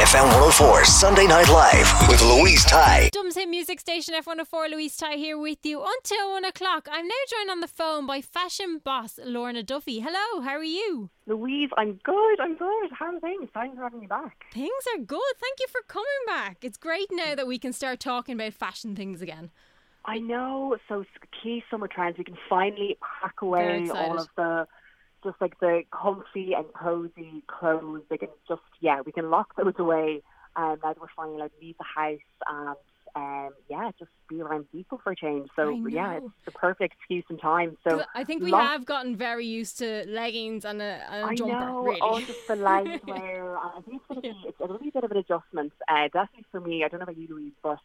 FM 104 Sunday Night Live with Louise Ty. Dumb's Hit Music Station, FM 104, Louise Ty here with you until 1 o'clock. I'm now joined on the phone by fashion boss Lorna Duffy. Hello, how are you? Louise, I'm good. How are things? Thanks for having me back. Things are good. Thank you for coming back. It's great now that we can start talking about fashion things again. I know. So key summer trends, we can finally pack away all of the just like the comfy and cozy clothes. They can just, we can lock those away now that we're finally allowed to leave the house and just be around people for a change. So it's the perfect excuse and time. So I think we have gotten very used to leggings and a jumper. I know, really. All just the lightwear. I think it's a little bit of an adjustment. Definitely for me, I don't know about you, Louise, but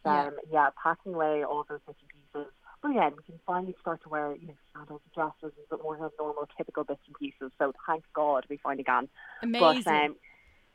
packing away all those bits and pieces. But yeah, we can finally start to wear, sandals and dresses and a bit more of normal, typical bits and pieces. So thank God we finally can. Amazing. But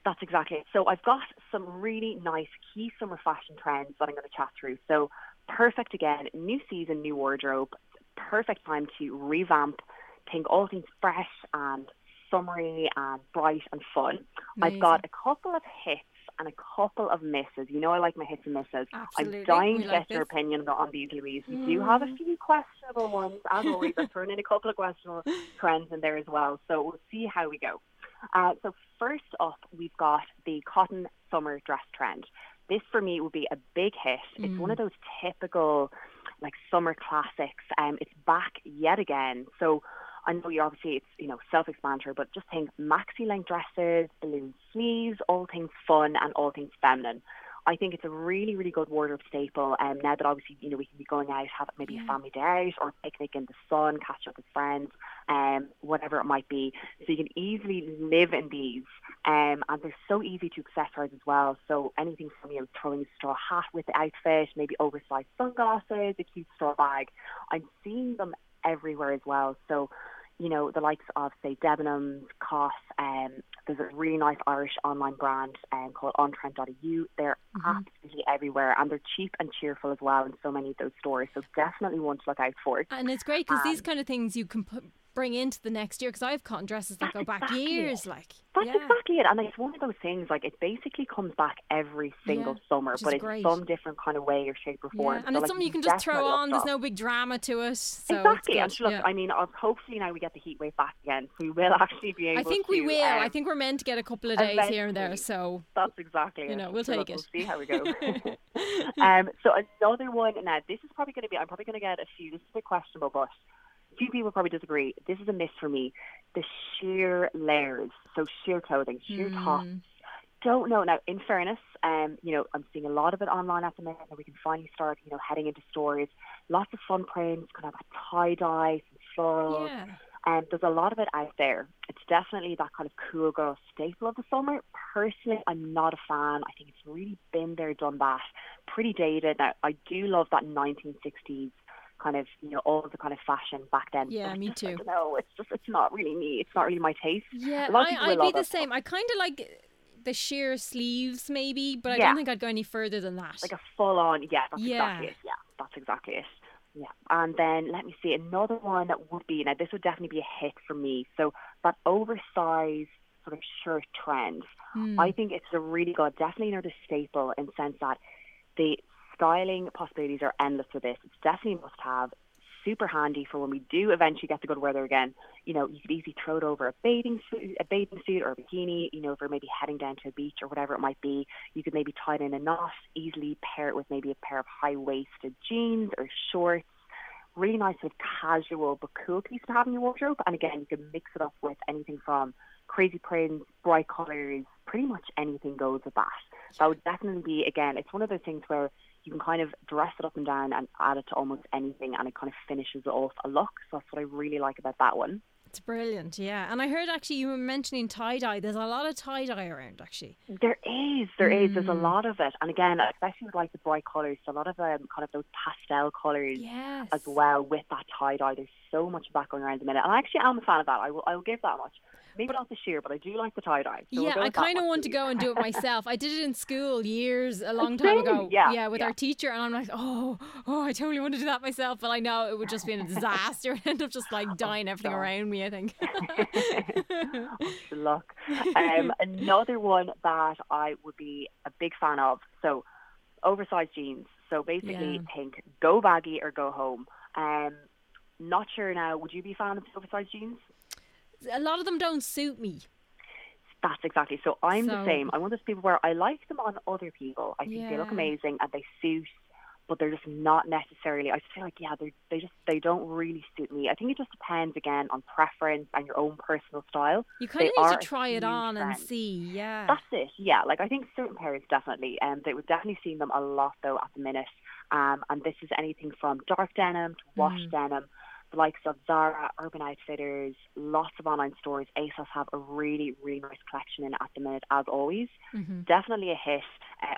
that's exactly it. So I've got some really nice key summer fashion trends that I'm going to chat through. So perfect again, new season, new wardrobe. Perfect time to revamp, think all things fresh and summery and bright and fun. Amazing. I've got a couple of hits and a couple of misses. You know I like my hits and misses. Absolutely. I'm dying to get your opinion on these, Louise. We do have a few questionable ones, as always. I've thrown in a couple of questionable trends in there as well. So we'll see how we go. So first up, we've got the cotton summer dress trend. This, for me, would be a big hit. It's one of those typical like summer classics. It's back yet again. So I know it's self-explanatory, but just think maxi-length dresses, balloon sleeves, all things fun and all things feminine. I think it's a really, really good wardrobe staple. And now that obviously, we can be going out, have maybe a family day out or a picnic in the sun, catch up with friends, whatever it might be. So you can easily live in these. And they're so easy to accessorize as well. So anything from, throwing a straw hat with the outfit, maybe oversized sunglasses, a cute straw bag. I'm seeing them everywhere as well. So, the likes of, say, Debenhams, Kos, there's a really nice Irish online brand called OnTrend.eu. They're absolutely everywhere, and they're cheap and cheerful as well in so many of those stores. So definitely one to look out for. And it's great because these kind of things you can bring into the next year, because I have cotton dresses that go back years. That's exactly it. And it's one of those things, it basically comes back every single summer, but it's in some different kind of way or shape or form. And so, it's something you can just throw on. There's no big drama to it. So exactly. And look, hopefully now we get the heat wave back again. We will actually be able to. I think we will. I think we're meant to get a couple of days here and there. So that's exactly it. We'll take it. We'll see how we go. So another one, now this is probably going to be, I'm probably going to get a few, this is a bit questionable, but few people probably disagree. This is a miss for me. The sheer layers, so sheer clothing, sheer tops. Don't know. Now, in fairness, I'm seeing a lot of it online at the minute, and we can finally start, heading into stores. Lots of fun prints, kind of a tie dye, some florals. Yeah. There's a lot of it out there. It's definitely that kind of cool girl staple of the summer. Personally, I'm not a fan. I think it's really been there, done that. Pretty dated. Now, I do love that 1960s. Kind of, all of the kind of fashion back then. Yeah, me too. No, it's not really me. It's not really my taste. Yeah, I'd be the same. I kind of like the sheer sleeves maybe, but I don't think I'd go any further than that. Like a full on, that's exactly it. Yeah, and then let me see, another one that would be, now this would definitely be a hit for me. So that oversized sort of shirt trend. I think it's a really good, definitely another staple in the sense that the styling possibilities are endless with this. It's definitely a must have. super handy for when we do eventually get the good weather again. You know, you could easily throw it over a bathing suit or a bikini, you know, if you're maybe heading down to a beach or whatever it might be. You could maybe tie it in a knot, easily pair it with maybe a pair of high-waisted jeans or shorts. Really nice sort of casual but cool piece to have in your wardrobe. And again, you can mix it up with anything from crazy prints, bright colours, pretty much anything goes with that. That would definitely be, again, it's one of those things where you can kind of dress it up and down and add it to almost anything, and it kind of finishes off a look. So that's what I really like about that one. It's brilliant, yeah. And I heard actually you were mentioning tie-dye. There's a lot of tie-dye around, actually. There is. There's a lot of it. And again, especially with like the bright colours, so a lot of kind of those pastel colours as well with that tie-dye. There's so much of that going around at the minute. And I actually am a fan of that. I will give that much. Maybe not this year, but I do like the tie-dye. So yeah, I kind of want to go and do it myself. I did it in school a long time ago. With our teacher. And I'm like, I totally want to do that myself. But I know it would just be a disaster. I'd end up just like dyeing everything around me, I think. Luck. Another one that I would be a big fan of. So oversized jeans. So basically think go baggy or go home. Not sure now. Would you be a fan of oversized jeans? A lot of them don't suit me. That's exactly. So I'm the same. I'm one of those people where I like them on other people. I think they look amazing and they suit, but they're just not necessarily. I just feel like, they don't really suit me. I think it just depends, again, on preference and your own personal style. You kind of need to try it on and see, That's it, Like, I think certain pairs definitely, they would definitely see them a lot, though, at the minute. And this is anything from dark denim to wash denim. The likes of Zara, Urban Outfitters, lots of online stores. ASOS have a really, really nice collection in at the minute, as always. Mm-hmm. Definitely a hit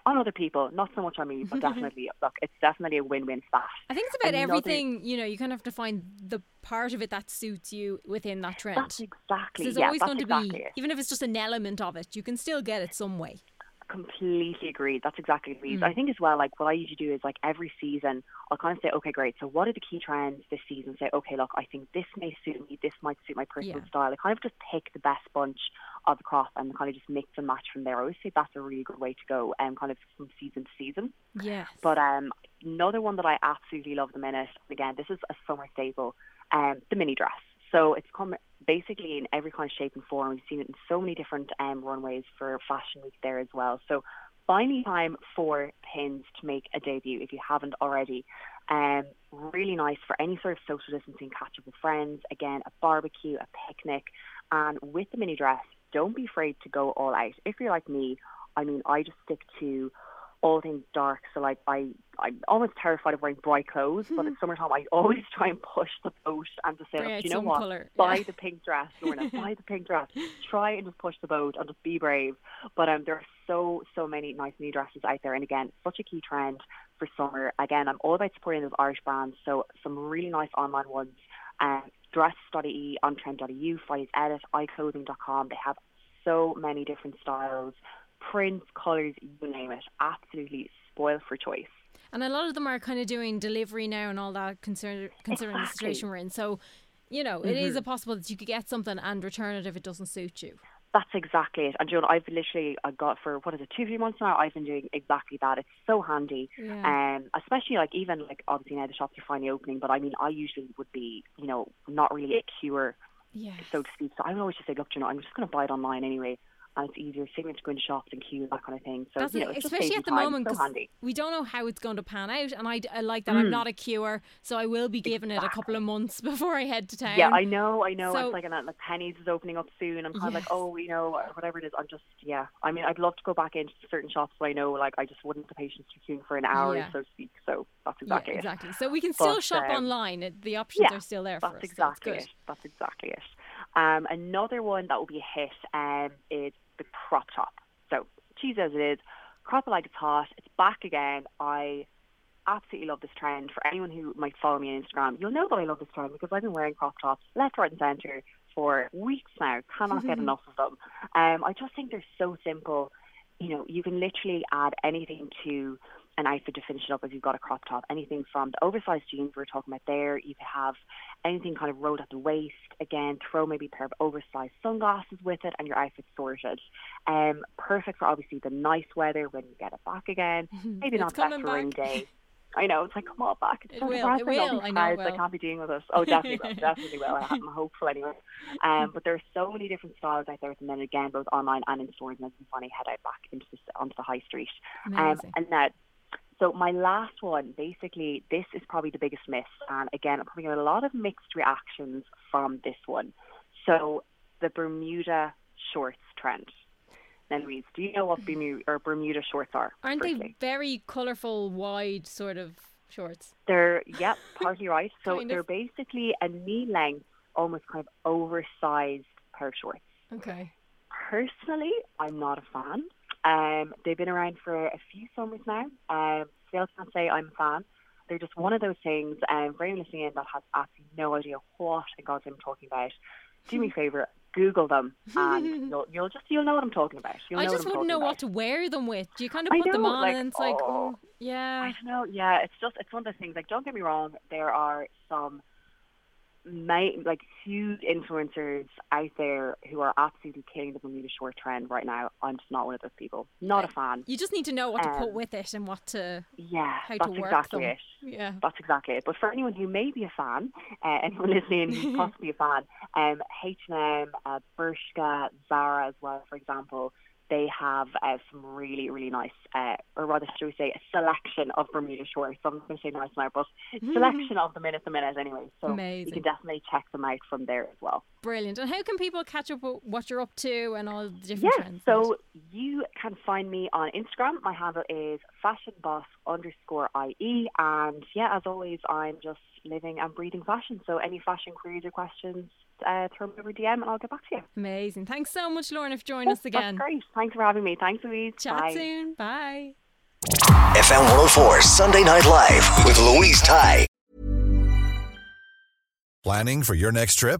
on other people, not so much on me, but definitely, look, it's definitely a win-win for that. I think it's about everything, you know, you kind of have to find the part of it that suits you within that trend. That's exactly. There's always going to be, even if it's just an element of it, you can still get it some way. Completely agreed. That's exactly what it means. I think as well, like what I usually do is like every season I'll kind of say, okay, great, so what are the key trends this season? Say, okay, look, I think this may suit me, this might suit my personal style. I kind of just pick the best bunch of the crop and kind of just mix and match from there. I always say that's a really good way to go, and kind of from season to season. Yeah. But another one that I absolutely love the minute, again, this is a summer staple, the mini dress. So it's come basically in every kind of shape and form. We've seen it in so many different runways for Fashion Week there as well. So finally time for pins to make a debut if you haven't already. Really nice for any sort of social distancing, catch up with friends, again, a barbecue, a picnic. And with the mini dress, don't be afraid to go all out. If you're like me, I mean, I just stick to all things dark. So like I'm almost terrified of wearing bright clothes, but in summertime I always try and push the boat and just say, like, you know what, buy the pink dress, Lorna, buy the pink dress, try and just push the boat and just be brave. But there are so many nice new dresses out there, and again, such a key trend for summer. Again, I'm all about supporting those Irish brands, so some really nice online ones, dress.ie, OnTrend.eu, Friday's Edit, iclothing.com. they have so many different styles, prints, colours, you name it. Absolutely spoiled for choice. And a lot of them are kind of doing delivery now and all that, considering the situation we're in. So, you know, it is possible that you could get something and return it if it doesn't suit you. That's exactly it. And Joan, I've literally got for, 2-3 months now, I've been doing exactly that. It's so handy. Yeah. Especially like, even like, obviously now the shops are finally opening, but I mean, I usually would be, you know, not really a cure, so to speak. So I would always just say, look, you know, I'm just going to buy it online anyway. And it's easier for me to go in shops and queue, that kind of thing. So, you know, it's especially just at the moment, because we don't know how it's going to pan out. And I like that I'm not a queuer, so I will be giving it a couple of months before I head to town. Yeah, I know. So, it's like, and Penneys is opening up soon. I'm kind of like, whatever it is. I'm just, I mean, I'd love to go back into certain shops, but I know, like, I just wouldn't have the patience to queue for an hour, so to speak. So that's exactly it. Exactly. So we can still shop online. The options are still there for us. That's exactly it. Another one that will be a hit is the crop top. So cheesy as it is, crop it like it's hot. It's back again. I absolutely love this trend. For anyone who might follow me on Instagram, you'll know that I love this trend because I've been wearing crop tops left, right and centre for weeks now. Cannot get enough of them. I just think they're so simple. You know, you can literally add anything to an outfit to finish it up if you've got a crop top. Anything from the oversized jeans we were talking about there. You could have anything kind of rolled at the waist. Again, throw maybe a pair of oversized sunglasses with it and your outfit's sorted. Perfect for obviously the nice weather when you get it back again. Maybe not best for rainy day. I know, it's like, come on back. It's it will. I know it will. I can't be dealing with this. Oh, definitely will. Definitely will. I'm hopeful anyway. But there are so many different styles out there. And then again, both online and in stores. And it's funny, head out back onto the high street. And that. So my last one, basically, this is probably the biggest miss. And again, I'm probably getting a lot of mixed reactions from this one. So the Bermuda shorts trend. Now, Louise, do you know what Bermuda shorts are? Aren't firstly? They very colourful, wide sort of shorts? They're, yep, partly right. So they're basically a knee-length, almost kind of oversized pair of shorts. Okay. Personally, I'm not a fan. They've been around for a few summers now. Still can't say I'm a fan. They're just one of those things, for anyone listening in that has absolutely no idea what in God's name I'm talking about, do me a favour, Google them, and you'll know what I'm talking about. I just wouldn't know what to wear them with. Do you kind of put them on and it's like, oh, yeah. I don't know, yeah, it's one of those things. Like, don't get me wrong, there are some huge influencers out there who are absolutely killing the Bermuda short trend right now. I'm just not one of those people. Not a fan. You just need to know what to put with it and what to how to work them. Yeah, that's exactly it. But for anyone who may be a fan, anyone listening who's possibly a fan, H&M, Bershka, Zara as well, for example, they have some really, really nice, or rather, should we say, a selection of Bermuda shorts. I'm not going to say nice now, but selection of them in at the minute anyway. So amazing. You can definitely check them out from there as well. Brilliant. And how can people catch up with what you're up to and all the different trends? Yeah, so you can find me on Instagram. My handle is fashionboss_IE. And yeah, as always, I'm just living and breathing fashion. So any fashion queries or questions, throw me over DM and I'll get back to you. Amazing. Thanks so much, Lorna, for joining us again. That's great. Thanks for having me. Thanks, Louise. Chat soon. Bye. FM 104 Sunday Night Live with Louise Ty. Planning for your next trip?